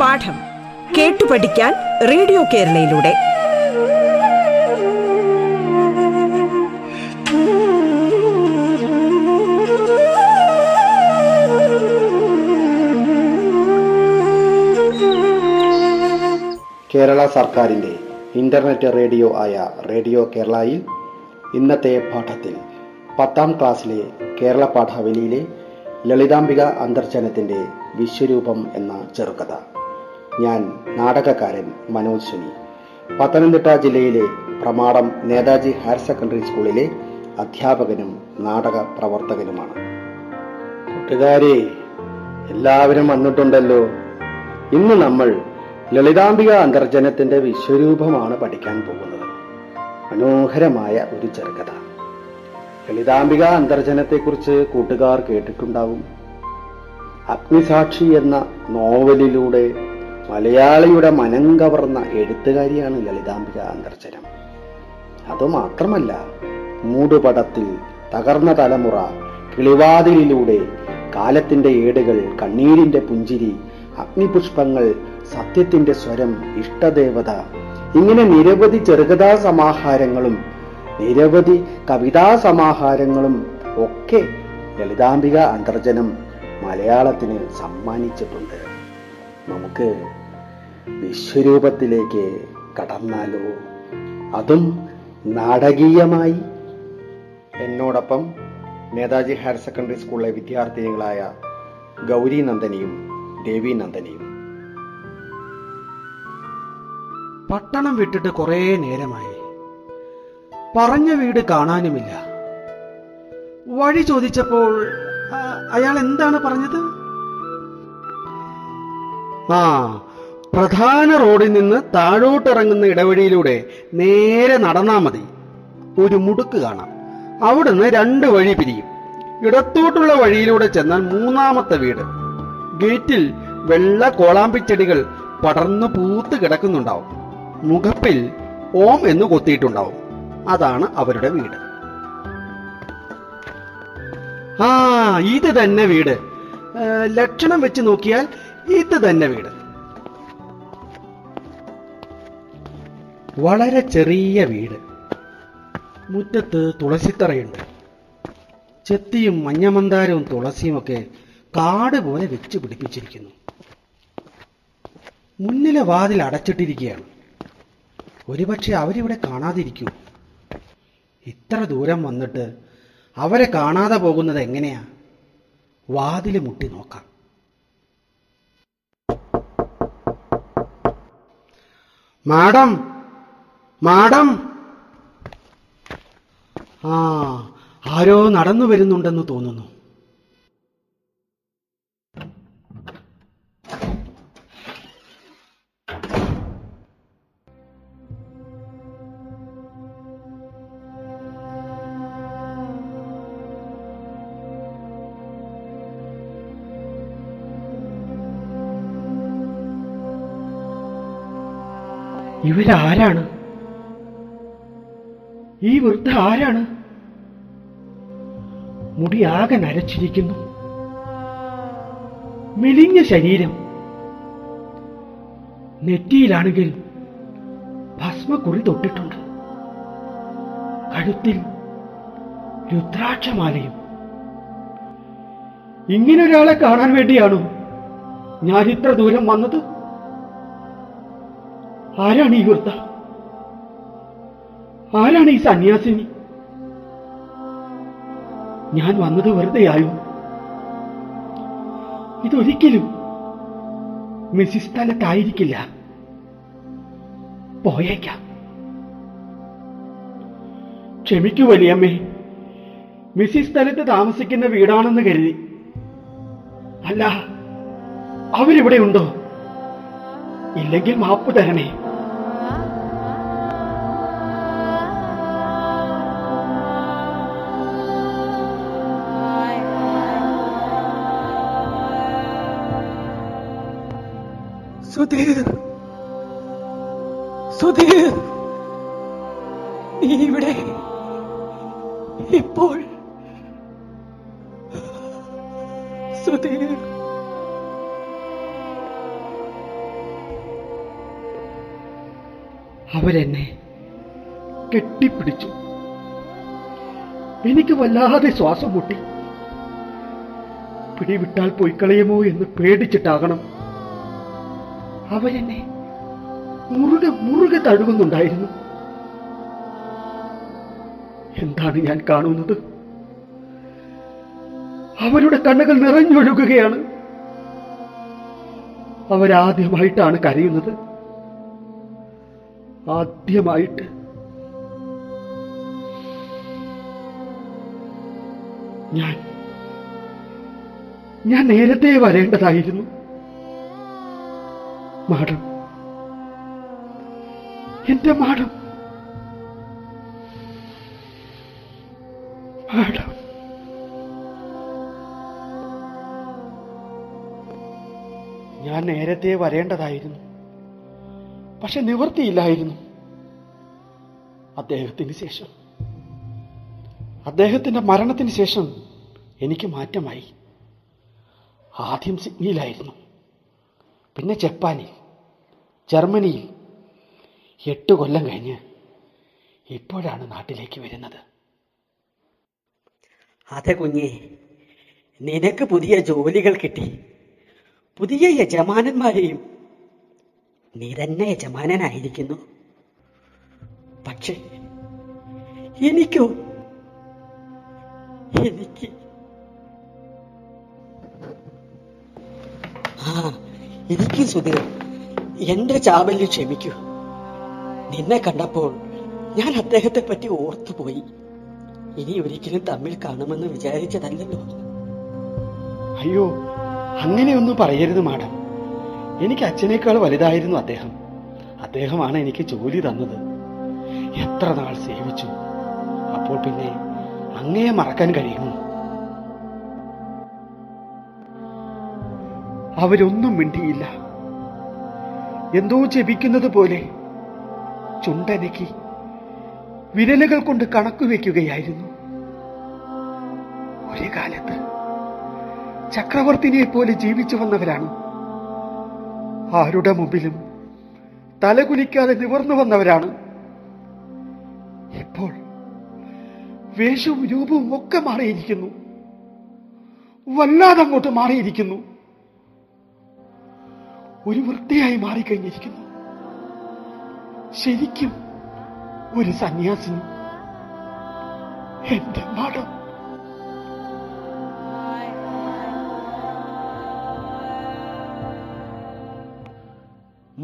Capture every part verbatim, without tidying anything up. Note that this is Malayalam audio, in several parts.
പാഠം കേട്ടു പഠിക്കാൻ റേഡിയോ കേരളയിലൂടെ കേരള സർക്കാരിൻ്റെ ഇൻ്റർനെറ്റ് റേഡിയോ ആയ റേഡിയോ കേരളയിൽ ഇന്നത്തെ പാഠത്തിൽ പത്താം ക്ലാസ്സിലെ കേരള പാഠാവലിയിലെ ലളിതാംബിക അന്തർജനത്തിൻ്റെ വിശ്വരൂപം എന്ന ചെറുകഥ. ഞാൻ നാടകകാരൻ മനോജ് സുനി. പത്തനംതിട്ട ജില്ലയിലെ പ്രമാടം നേതാജി ഹയർ സെക്കൻഡറി സ്കൂളിലെ അധ്യാപകനും നാടക പ്രവർത്തകനുമാണ്. കൂട്ടുകാരെ, എല്ലാവരും വന്നിട്ടുണ്ടല്ലോ. ഇന്ന് നമ്മൾ ലളിതാംബിക അന്തർജനത്തിന്റെ വിശ്വരൂപമാണ് പഠിക്കാൻ പോകുന്നത്. മനോഹരമായ ഒരു ചെറുകഥ. ലളിതാംബിക അന്തർജനത്തെക്കുറിച്ച് കൂട്ടുകാർ കേട്ടിട്ടുണ്ടാവും. അഗ്നിസാക്ഷി എന്ന നോവലിലൂടെ മലയാളിയുടെ മനം കവർന്ന എഴുത്തുകാരിയാണ് ലളിതാംബിക അന്തർജനം. അതുമാത്രമല്ല, മൂടുപടത്തിൽ, തകർന്ന തലമുറ, കിളിവാതിലിലൂടെ, കാലത്തിന്റെ ഏടുകൾ, കണ്ണീരിന്റെ പുഞ്ചിരി, അഗ്നിപുഷ്പങ്ങൾ, സത്യത്തിന്റെ സ്വരം, ഇഷ്ടദേവത, ഇങ്ങനെ നിരവധി ചെറുകഥാ സമാഹാരങ്ങളും നിരവധി കവിതാ സമാഹാരങ്ങളും ഒക്കെ ലളിതാംബിക അന്തർജനം മലയാളത്തിന് സമ്മാനിച്ചിട്ടുണ്ട്. നമുക്ക് വിശ്വരൂപത്തിലേക്ക് കടന്നാലോ, അതും നാടകീയമായി. എന്നോടൊപ്പം നേതാജി ഹയർ സെക്കൻഡറി സ്കൂളിലെ വിദ്യാർത്ഥിനികളായ ഗൗരി നന്ദനിയും ദേവി നന്ദനിയും. പട്ടണം വിട്ടിട്ട് കുറേ നേരമായി. പറഞ്ഞ വീട് കാണാനുമില്ല. വഴി ചോദിച്ചപ്പോൾ അയാൾ എന്താണ് പറഞ്ഞത്? ആ പ്രധാന റോഡിൽ നിന്ന് താഴോട്ടിറങ്ങുന്ന ഇടവഴിയിലൂടെ നേരെ നടന്നാ മതി, ഒരു മുടുക്ക് കാണാം, അവിടുന്ന് രണ്ട് വഴി പിരിയും, ഇടത്തോട്ടുള്ള വഴിയിലൂടെ ചെന്നാൽ മൂന്നാമത്തെ വീട്. ഗേറ്റിൽ വെള്ള കോളാമ്പിച്ചെടികൾ പടർന്നു പൂത്ത് കിടക്കുന്നുണ്ടാവും. മുഖപ്പിൽ ഓം എന്ന് കൊത്തിയിട്ടുണ്ടാവും. അതാണ് അവരുടെ വീട്. ആ ഇത് തന്നെ വീട്. ലക്ഷണം വെച്ച് നോക്കിയാൽ ഇത് തന്നെ വീട്. വളരെ ചെറിയ വീട്. മുറ്റത്ത് തുളസിത്തറയുണ്ട്. ചെത്തിയും മഞ്ഞമന്താരവും തുളസിയും ഒക്കെ കാട് പോലെ വെച്ച് പിടിപ്പിച്ചിരിക്കുന്നു. മുന്നിലെ വാതിൽ അടച്ചിട്ടിരിക്കുകയാണ്. ഒരുപക്ഷെ അവരിവിടെ കാണാതിരിക്കൂ. ഇത്ര ദൂരം വന്നിട്ട് അവരെ കാണാതെ പോകുന്നത് എങ്ങനെയാ? വാതിൽ മുട്ടി നോക്കാം. Madam, madam. ആ ആരോ നടന്നു വരുന്നുണ്ടെന്ന് തോന്നുന്നു. ഇവരാരാണ്? ഈ വൃദ്ധ ആരാണ്? മുടിയാകെ നരച്ചിരിക്കുന്നു. മെലിഞ്ഞ ശരീരം. നെറ്റിയിലാണെങ്കിൽ ഭസ്മക്കുറി തൊട്ടിട്ടുണ്ട്. കഴുത്തിൽ രുദ്രാക്ഷമാലയും. ഇങ്ങനൊരാളെ കാണാൻ വേണ്ടിയാണോ ഞാൻ ഇത്ര ദൂരം വന്നത്? ആരാണ് ഈ വൃദ്ധ? ആരാണ് ഈ സന്യാസിനി? ഞാൻ വന്നത് വെറുതെയായോ? ഇതൊരിക്കലും മിസ്സിസ് തലത്തായിരിക്കില്ല. പോയേക്കാം. ക്ഷമിക്കൂ വലിയമ്മേ, മിസ്സിസ് തലത്ത് താമസിക്കുന്ന വീടാണെന്ന് കരുതി. അല്ല, അവരിവിടെ ഉണ്ടോ? ഇല്ലെങ്കിൽ മാപ്പ് തരണേ. സുധീർ, സുധീർ, നീ ഇവിടെ ഇപ്പോൾ സുധീർ അവരെന്നെ കെട്ടിപ്പിടിച്ചു. എനിക്ക് വല്ലാതെ ശ്വാസം മുട്ടി. പിടിവിട്ടാൽ പോയി കളയുമോ എന്ന് പേടിച്ചിട്ടാകണം അവരെന്നെ മുറുകെ മുറുകെ തഴുകുന്നുണ്ടായിരുന്നു. എന്താണ് ഞാൻ കാണുന്നത്? അവരുടെ കണ്ണുകൾ നിറഞ്ഞൊഴുകുകയാണ്. അവരാദ്യമായിട്ടാണ് കരയുന്നത്. ആദ്യമായിട്ട്. ഞാൻ ഞാൻ നേരത്തെ വരേണ്ടതായിരുന്നു മാഡം, എന്റെ മാഡം മാഡം ഞാൻ നേരത്തെ വരേണ്ടതായിരുന്നു, പക്ഷെ നിവൃത്തിയില്ലായിരുന്നു. അദ്ദേഹത്തിന് ശേഷം അദ്ദേഹത്തിൻ്റെ മരണത്തിന് ശേഷം എനിക്ക് മാറ്റമായി. ആദ്യം സിഡ്നിയിലായിരുന്നു, പിന്നെ ജപ്പാനിൽ, ജർമ്മനിയിൽ. എട്ട് കൊല്ലം കഴിഞ്ഞ് ഇപ്പോഴാണ് നാട്ടിലേക്ക് വരുന്നത്. അതെ കുഞ്ഞേ, നിനക്ക് പുതിയ ജോലികൾ കിട്ടി, പുതിയ യജമാനന്മാരെയും. നീ തന്നെ യജമാനനായിരിക്കുന്നു. പക്ഷേ എനിക്കോ? എനിക്ക് ആ എനിക്ക് സുധീർ, എന്റെ ചാവല്യ ക്ഷമിക്കൂ. നിന്നെ കണ്ടപ്പോൾ ഞാൻ അദ്ദേഹത്തെ പറ്റി ഓർത്തുപോയി. ഇനി ഒരിക്കലും തമ്മിൽ കാണുമെന്ന് വിചാരിച്ചതല്ലോ. അയ്യോ, അങ്ങനെയൊന്നും പറയരുത് മാഡം. എനിക്ക് അച്ഛനേക്കാൾ വലുതായിരുന്നു അദ്ദേഹം. അദ്ദേഹമാണ് എനിക്ക് ജോലി തന്നത്. എത്ര നാൾ സേവിച്ചു. അപ്പോൾ പിന്നെ അങ്ങയെ മറക്കാൻ കഴിയുമോ? അവരൊന്നും മിണ്ടിയില്ല. എന്തോ ജപിക്കുന്നത് പോലെ ചുണ്ടനക്കി വിരലുകൾ കൊണ്ട് കണക്കുവെക്കുകയായിരുന്നു. ഒരു കാലത്ത് ചക്രവർത്തിനെ പോലെ ജീവിച്ചു വന്നവരാണ്. ആരുടെ മുമ്പിലും തലകുലിക്കാതെ നിവർന്നു വന്നവരാണ്. ഇപ്പോൾ വേഷവും രൂപവും ഒക്കെ മാറിയിരിക്കുന്നു, വല്ലാതെ അങ്ങോട്ട് മാറിയിരിക്കുന്നു, ഒരു വൃത്തിയായി മാറിക്കഴിഞ്ഞിരിക്കുന്നു. ശരിക്കും ഒരു സന്യാസിനി. എന്റെ മാഡം.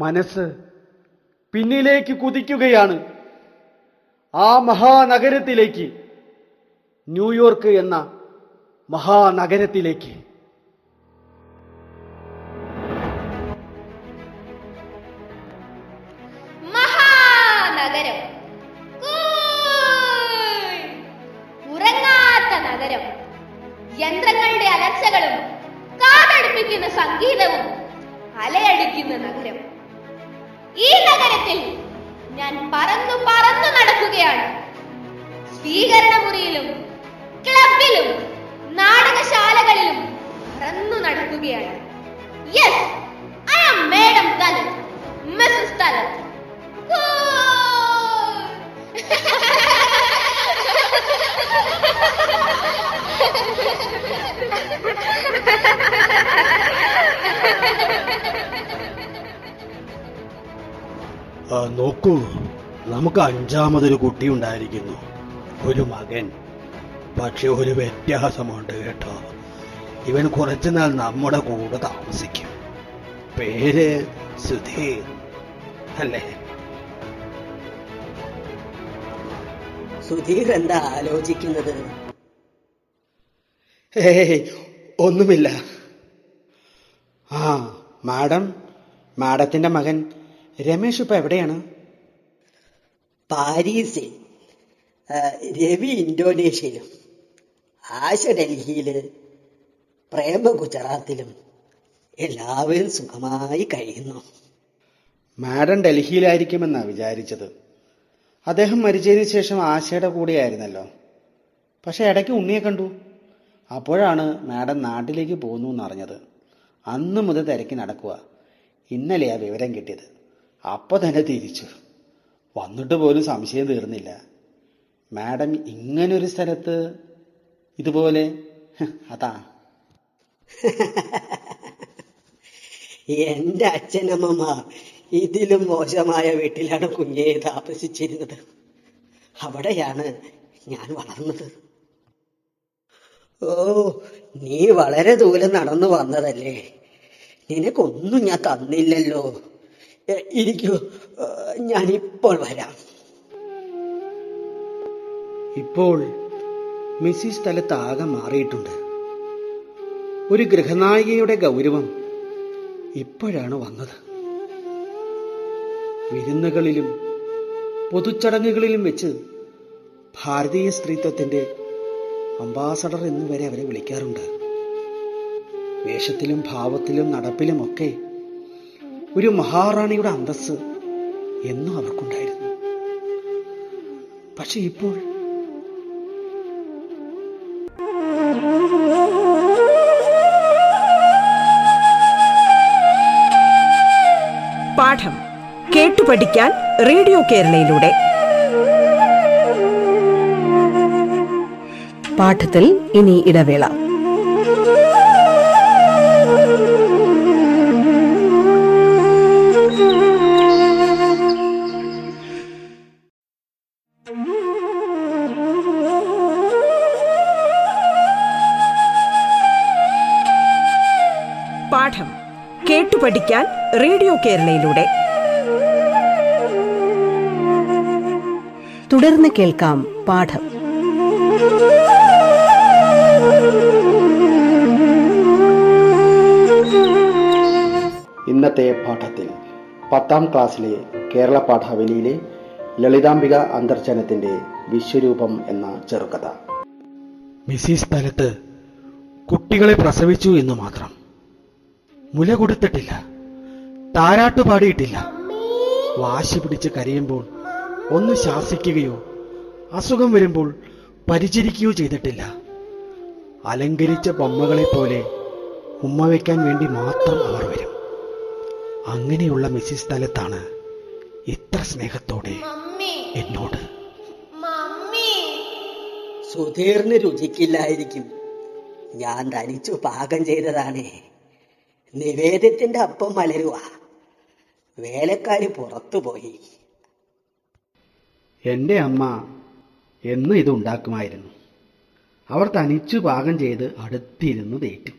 മനസ്സ് പിന്നിലേക്ക് കുതിക്കുകയാണ്, ആ മഹാനഗരത്തിലേക്ക്, ന്യൂയോർക്ക് എന്ന മഹാനഗരത്തിലേക്ക്. മഹാനഗരം, ഉറങ്ങാത്ത നഗരം, യന്ത്രങ്ങളുടെ അലച്ചകളും കാതടിപ്പിക്കുന്ന സംഗീതവും അലയടിക്കുന്ന നഗരം. ഈ നഗരത്തിൽ ഞാൻ പറന്നു പറന്നു നടക്കുകയാണ്. സ്വീകരണ മുറിയിലും ക്ലബിലും നാടകശാലകളിലും പറന്നു നടക്കുകയാണ്. Yes, I am madam Talat, Mrs Talat. നോക്കൂ, നമുക്ക് അഞ്ചാമതൊരു കുട്ടി ഉണ്ടായിരിക്കുന്നു, ഒരു മകൻ. പക്ഷെ ഒരു വ്യത്യാസമുണ്ട് കേട്ടോ. ഇവൻ കുറച്ചുനാൾ നമ്മുടെ കൂടെ താമസിക്കും. പേര് സുധീർ അല്ലേ? സുധീർ എന്താ ആലോചിക്കുന്നത്? ഏയ് ഒന്നുമില്ല. ആ മാഡം, മാഡത്തിന്റെ മകൻ രമേശ് ഇപ്പൊ എവിടെയാണ്? പാരീസിൽ, രവി ഇന്തോനേഷ്യയിലും, ആശ ഡൽഹിയില്, പ്രേമ ഗുജറാത്തിലും. എല്ലാവരും സുഖമായി കഴിയുന്നു. മാഡം ഡൽഹിയിലായിരിക്കുമെന്നാണ് വിചാരിച്ചത്. അദ്ദേഹം മരിച്ചതിന് ശേഷം ആശയുടെ കൂടെയായിരുന്നല്ലോ. പക്ഷേ ഇടയ്ക്ക് ഉണ്ണിയെ കണ്ടു. അപ്പോഴാണ് മാഡം നാട്ടിലേക്ക് പോകുന്നു എന്നറിഞ്ഞത്. അന്ന് മുതൽ തിരക്കി നടക്കുക. ഇന്നലെയാ വിവരം കിട്ടിയത്. അപ്പോൾ തന്നെ തിരിച്ചു വന്നിട്ട് പോലും സംശയം തീർന്നില്ല. മാഡം ഇങ്ങനൊരു സ്ഥലത്ത് ഇതുപോലെ അതാ. എൻ്റെ അച്ഛനമ്മമാർ ഇതിലും മോശമായ വീട്ടിലാണ് കുഞ്ഞെ താമസിച്ചിരുന്നത്. അവിടെയാണ് ഞാൻ വളർന്നത്. ഓ, നീ വളരെ ദൂരം നടന്നു വന്നതല്ലേ. നിനക്കൊന്നും ഞാൻ തന്നില്ലല്ലോ. ഇരിക്കൂ, ഞാനിപ്പോൾ വരാം. ഇപ്പോൾ മിസ്സിസ് സ്ഥലത്താകെ മാറിയിട്ടുണ്ട്. ഒരു ഗൃഹനായികയുടെ ഗൗരവം ഇപ്പോഴാണ് വന്നത്. വിരുന്നുകളിലും പൊതുച്ചടങ്ങുകളിലും വെച്ച് ഭാരതീയ സ്ത്രീത്വത്തിൻ്റെ അംബാസഡർ എന്നുവരെ അവരെ വിളിക്കാറുണ്ട്. വേഷത്തിലും ഭാവത്തിലും നടപ്പിലുമൊക്കെ ഒരു മഹാറാണിയുടെ അന്തസ്സ് എന്നും അവർക്കുണ്ടായിരുന്നു. പക്ഷെ ഇപ്പോൾ പാഠം കേട്ടു പഠിക്കാൻ റേഡിയോ കേരളയിലൂടെ പാഠത്തിൽ ഇനി ഇടവേള. പാഠം കേട്ടു പഠിക്കാൻ റേഡിയോ കേരളയിലൂടെ തുടർന്ന് കേൾക്കാം പാഠം. ഇന്നത്തെ പാഠത്തിൽ പത്താം ക്ലാസ്സിലെ കേരള പാഠാവലിയിലെ ലളിതാംബിക അന്തർജനത്തിന്റെ വിശ്വരൂപം എന്ന ചെറുകഥ. മിസ്സിസ് സ്ഥലത്ത് കുട്ടികളെ പ്രസവിച്ചു എന്ന് മാത്രം. മുല കൊടുത്തിട്ടില്ല, താരാട്ട് പാടിയിട്ടില്ല. വാശി പിടിച്ച് കരയുമ്പോൾ ഒന്ന് ശാസിക്കുകയോ അസുഖം വരുമ്പോൾ പരിചരിക്കുകയോ ചെയ്തിട്ടില്ല. അലങ്കരിച്ച ബൊമ്മകളെ പോലെ ഉമ്മ വയ്ക്കാൻ വേണ്ടി മാത്രം അവർ വരും. അങ്ങനെയുള്ള മിസ്സിസ് സ്ഥലത്താണ് ഇത്ര സ്നേഹത്തോടെ എന്നോട്. സുധീർന്ന് രുചിക്കില്ലായിരിക്കും, ഞാൻ തനിച്ചു പാകം ചെയ്തതാണേ. നിവേദ്യത്തിന്റെ അപ്പം മലരുവാ, വേലക്കാരി പുറത്തുപോയി. എൻ്റെ അമ്മ എന്നും ഇത് ഉണ്ടാക്കുമായിരുന്നു. അവർ തനിച്ചു പാകം ചെയ്ത് അടുത്തിരുന്നു തേറ്റും.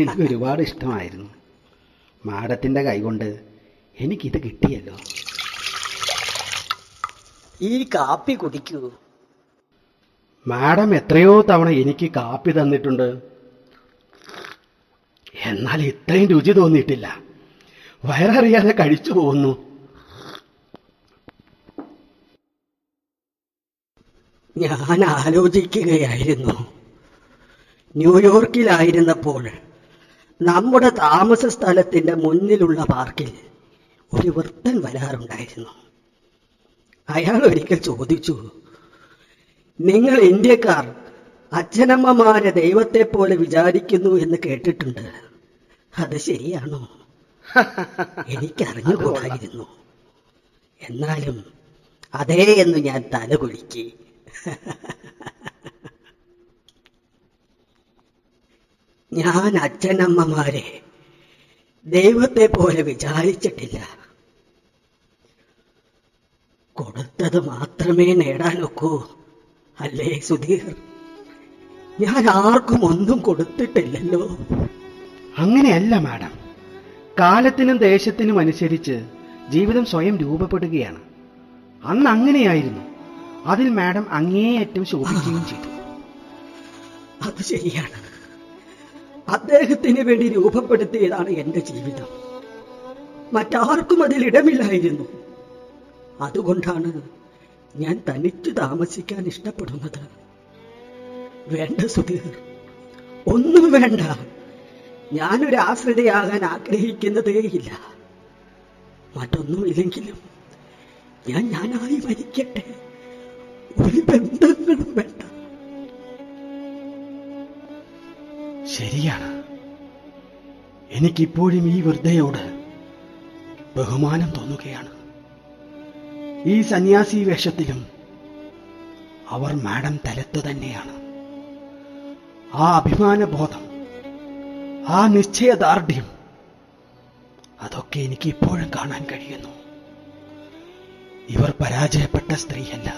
എനിക്ക് ഒരുപാട് ഇഷ്ടമായിരുന്നു. മാഡത്തിൻ്റെ കൈകൊണ്ട് എനിക്കിത് കിട്ടിയല്ലോ. ഈ കാപ്പി കുടിക്കൂ. മാഡം എത്രയോ തവണ എനിക്ക് കാപ്പി തന്നിട്ടുണ്ട്, എന്നാൽ ഇത്രയും രുചി തോന്നിയിട്ടില്ല. വയററിയാതെ കഴിച്ചു പോകുന്നു. ഞാൻ ആലോചിക്കുകയായിരുന്നു, ന്യൂയോർക്കിലായിരുന്നപ്പോൾ നമ്മുടെ താമസ സ്ഥലത്തിൻ്റെ മുന്നിലുള്ള പാർക്കിൽ ഒരു വൃദ്ധൻ വരാറുണ്ടായിരുന്നു. അയാൾ ഒരിക്കൽ ചോദിച്ചു, നിങ്ങൾ ഇന്ത്യക്കാർ അച്ഛനമ്മമാരെ ദൈവത്തെ പോലെ വിചാരിക്കുന്നു എന്ന് കേട്ടിട്ടുണ്ട്, അത് ശരിയാണോ? എനിക്കറിഞ്ഞുകൂടായിരുന്നു. എന്നാലും അതേ എന്ന് ഞാൻ തലകുലുക്കി. ഞാൻ അച്ഛനമ്മമാരെ ദൈവത്തെ പോലെ വിചാരിച്ചിട്ടില്ല. കൊടുത്തത് മാത്രമേ നേടാനൊക്കൂ, അല്ലേ സുധീർ? ഞാൻ ആർക്കും ഒന്നും കൊടുത്തിട്ടില്ലല്ലോ. അങ്ങനെയല്ല മാഡം, കാലത്തിനും ദേശത്തിനും അനുസരിച്ച് ജീവിതം സ്വയം രൂപപ്പെടുകയാണ്. അന്ന് അങ്ങനെയായിരുന്നു. അതിൽ മാഡം അങ്ങേയറ്റം ശോഭിക്കുകയും ചെയ്തു. അത് ശരിയാണ്. അദ്ദേഹത്തിന് വേണ്ടി രൂപപ്പെടുത്തിയതാണ് എൻ്റെ ജീവിതം. മറ്റാർക്കും അതിലിടമില്ലായിരുന്നു. അതുകൊണ്ടാണ് ഞാൻ തനിച്ചു താമസിക്കാൻ ഇഷ്ടപ്പെടുന്നത്. വേണ്ട സുധീർ, ഒന്നും വേണ്ട. ഞാനൊരു ആശ്രിതയാകാൻ ആഗ്രഹിക്കുന്നതേ ഇല്ല. മറ്റൊന്നുമില്ലെങ്കിലും ഞാൻ ഞാനായി മരിക്കട്ടെ. ഒരു ബന്ധങ്ങളും വേണ്ട. ശരിയാണ്, എനിക്കിപ്പോഴും ഈ വൃദ്ധയോട് ബഹുമാനം തോന്നുകയാണ്. ഈ സന്യാസി വേഷത്തിലും അവർ മാഡം തലത്തു തന്നെയാണ്. ആ അഭിമാനബോധം, ആ നിശ്ചയദാർഢ്യം, അതൊക്കെ എനിക്ക് ഇപ്പോഴും കാണാൻ കഴിയുന്നു. ഇവർ പരാജയപ്പെട്ട സ്ത്രീയല്ല,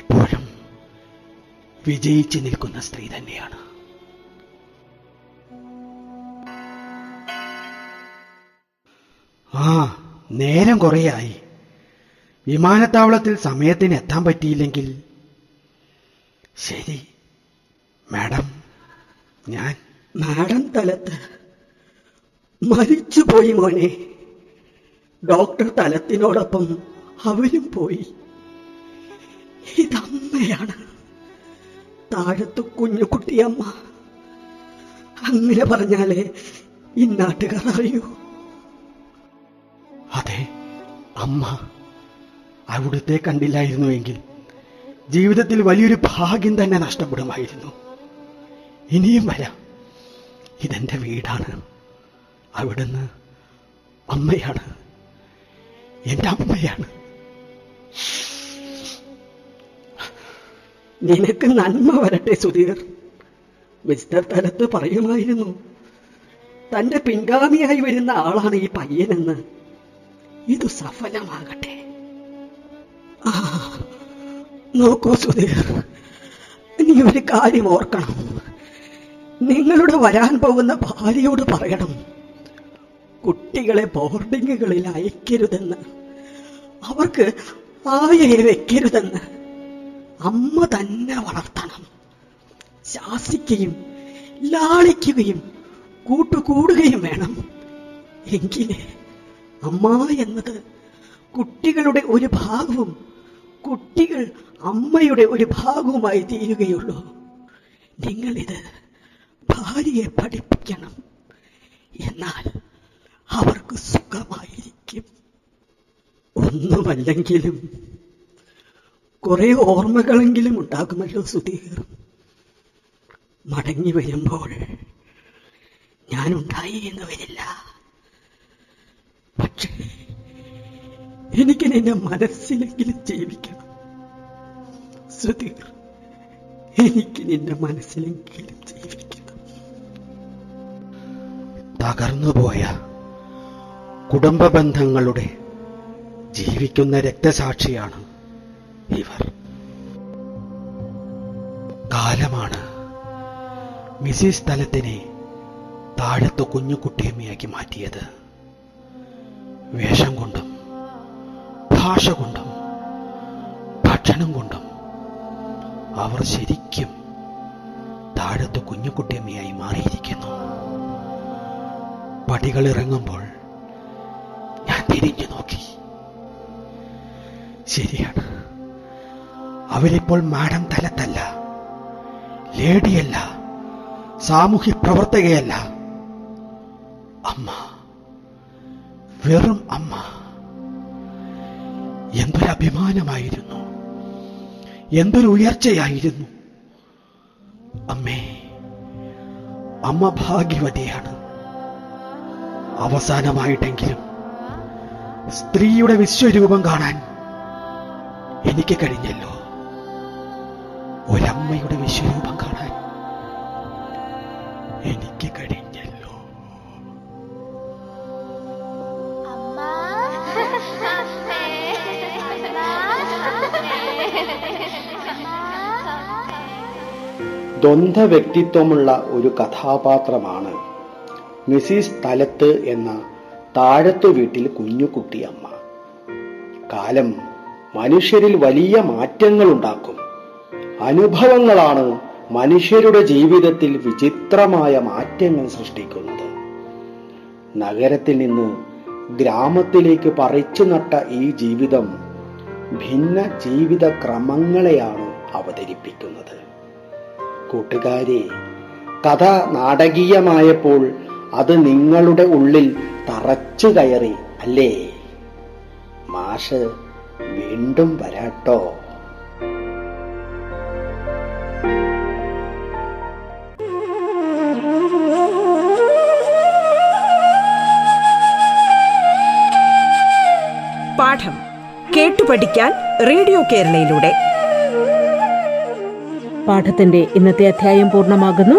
ഇപ്പോഴും വിജയിച്ചു നിൽക്കുന്ന സ്ത്രീ തന്നെയാണ്. ആ, നേരം കുറേയായി. വിമാനത്താവളത്തിൽ സമയത്തിന് എത്താൻ പറ്റിയില്ലെങ്കിൽ ശരി മാഡം, ഞാൻ മാഡം തലത്ത് മരിച്ചുപോയി മോനെ. ഡോക്ടർ തലത്തിനോടൊപ്പം അവനും പോയി. ഇതമ്മയാണ്, താഴത്തു കുഞ്ഞുകുട്ടിയമ്മ. അങ്ങനെ പറഞ്ഞാലേ ഇന്നാട്ടുകാർ അറിയൂ. അതെ, അമ്മ അവിടുത്തെ കണ്ടില്ലായിരുന്നുവെങ്കിൽ ജീവിതത്തിൽ വലിയൊരു ഭാഗ്യം തന്നെ നഷ്ടപ്പെടുമായിരുന്നു. ഇനിയും വരാം, ഇതെന്റെ വീടാണ്, അവിടുന്ന് അമ്മയാണ്, എന്റെ അമ്മയാണ്. നിനക്ക് നന്മ വരട്ടെ സുധീർ. മിസ്റ്റർ തലത്ത് പറയുമായിരുന്നു തന്റെ പിൻഗാമിയായി വരുന്ന ആളാണ് ഈ പയ്യനെന്ന്. ഇത് സഫലമാകട്ടെ. ആ നോക്കൂ സുധീർ, നീ ഒരു കാര്യം ഓർക്കണം. നിങ്ങളുടെ വരാൻ പോകുന്ന ഭാര്യയോട് പറയണം കുട്ടികളെ ബോർഡിങ്ങുകളിൽ അയക്കരുതെന്ന്, അവർക്ക് ആയയെ വെക്കരുതെന്ന്. അമ്മ തന്നെ വളർത്തണം. ശാസിക്കുകയും ലാളിക്കുകയും കൂട്ടുകൂടുകയും വേണം. എങ്കിലേ അമ്മ എന്നത് കുട്ടികളുടെ ഒരു ഭാഗവും കുട്ടികൾ അമ്മയുടെ ഒരു ഭാഗവുമായി തീരുകയുള്ളൂ. നിങ്ങളിത് ഭാര്യയെ പഠിപ്പിക്കണം, എന്നാൽ അവർക്ക് സുഖമായിരിക്കും. ഒന്നുമല്ലെങ്കിലും കുറെ ഓർമ്മകളെങ്കിലും ഉണ്ടാകുമല്ലോ സുധീർ. മടങ്ങി വരുമ്പോൾ ഞാനുണ്ടായി എന്ന് വരില്ല, പക്ഷേ എനിക്ക് നിന്നെ മനസ്സിലെങ്കിലും ജീവിക്കണം സുധീർ. എനിക്ക് നിന്റെ മനസ്സിലെങ്കിലും ജീവിക്കണം. തകർന്നുപോയ കുടുംബ ബന്ധങ്ങളുടെ ജീവിക്കുന്ന രക്തസാക്ഷിയാണ് ഇവർ. കാലമാണ് മിസിസ് തലത്തിനെ താഴത്ത് കുഞ്ഞുകുട്ടിയമ്മയാക്കി മാറ്റിയത്. വേഷം കൊണ്ടും ഭാഷ കൊണ്ടും ഭക്ഷണം കൊണ്ടും അവർ ശരിക്കും താഴത്ത് കുഞ്ഞുകുട്ടിയമ്മയായി മാറിയിരിക്കുന്നു. പടികളിറങ്ങുമ്പോൾ ഞാൻ തിരിഞ്ഞു നോക്കി. ശരിയാണ്, അവരിപ്പോൾ മാഡം തലത്തല്ല, ലേഡിയല്ല, സാമൂഹ്യ പ്രവർത്തകയല്ല, അമ്മ, വെറും അമ്മ. എന്തൊരു അഭിമാനമായിരുന്നു, എന്തൊരു ഉയർച്ചയായിരുന്നു. അമ്മേ, അമ്മ ഭാഗ്യവതിയാണ്. അവസാനമായിട്ടെങ്കിലും സ്ത്രീയുടെ വിശ്വരൂപം കാണാൻ എനിക്ക് കഴിഞ്ഞല്ലോ. ഒരമ്മയുടെ വിശ്വരൂപം കാണാൻ എനിക്ക് കഴിഞ്ഞല്ലോ. ദ്വന്ദ്വ വ്യക്തിത്വമുള്ള ഒരു കഥാപാത്രമാണ് മിസിസ് തലത്ത് എന്ന താഴത്തു വീട്ടിൽ കുഞ്ഞുകുട്ടിയമ്മ. കാലം മനുഷ്യരിൽ വലിയ മാറ്റങ്ങൾ ഉണ്ടാക്കും. അനുഭവങ്ങളാണ് മനുഷ്യരുടെ ജീവിതത്തിൽ വിചിത്രമായ മാറ്റങ്ങൾ സൃഷ്ടിക്കുന്നത്. നഗരത്തിൽ നിന്ന് ഗ്രാമത്തിലേക്ക് പറിച്ചു നട്ട ഈ ജീവിതം ഭിന്ന ജീവിത ക്രമങ്ങളെയാണ് അവതരിപ്പിക്കുന്നത്. കൂട്ടുകാരെ, കഥ നാടകീയമായപ്പോൾ അത് നിങ്ങളുടെ ഉള്ളിൽ തറച്ചു കയറി അല്ലേ? മാഷ് വീണ്ടും വരാട്ടോ. പാഠം കേട്ടുപഠിക്കാൻ റേഡിയോ കേരളയിലൂടെ. പാഠത്തിന്റെ ഇന്നത്തെ അധ്യായം പൂർണ്ണമാകുന്നു.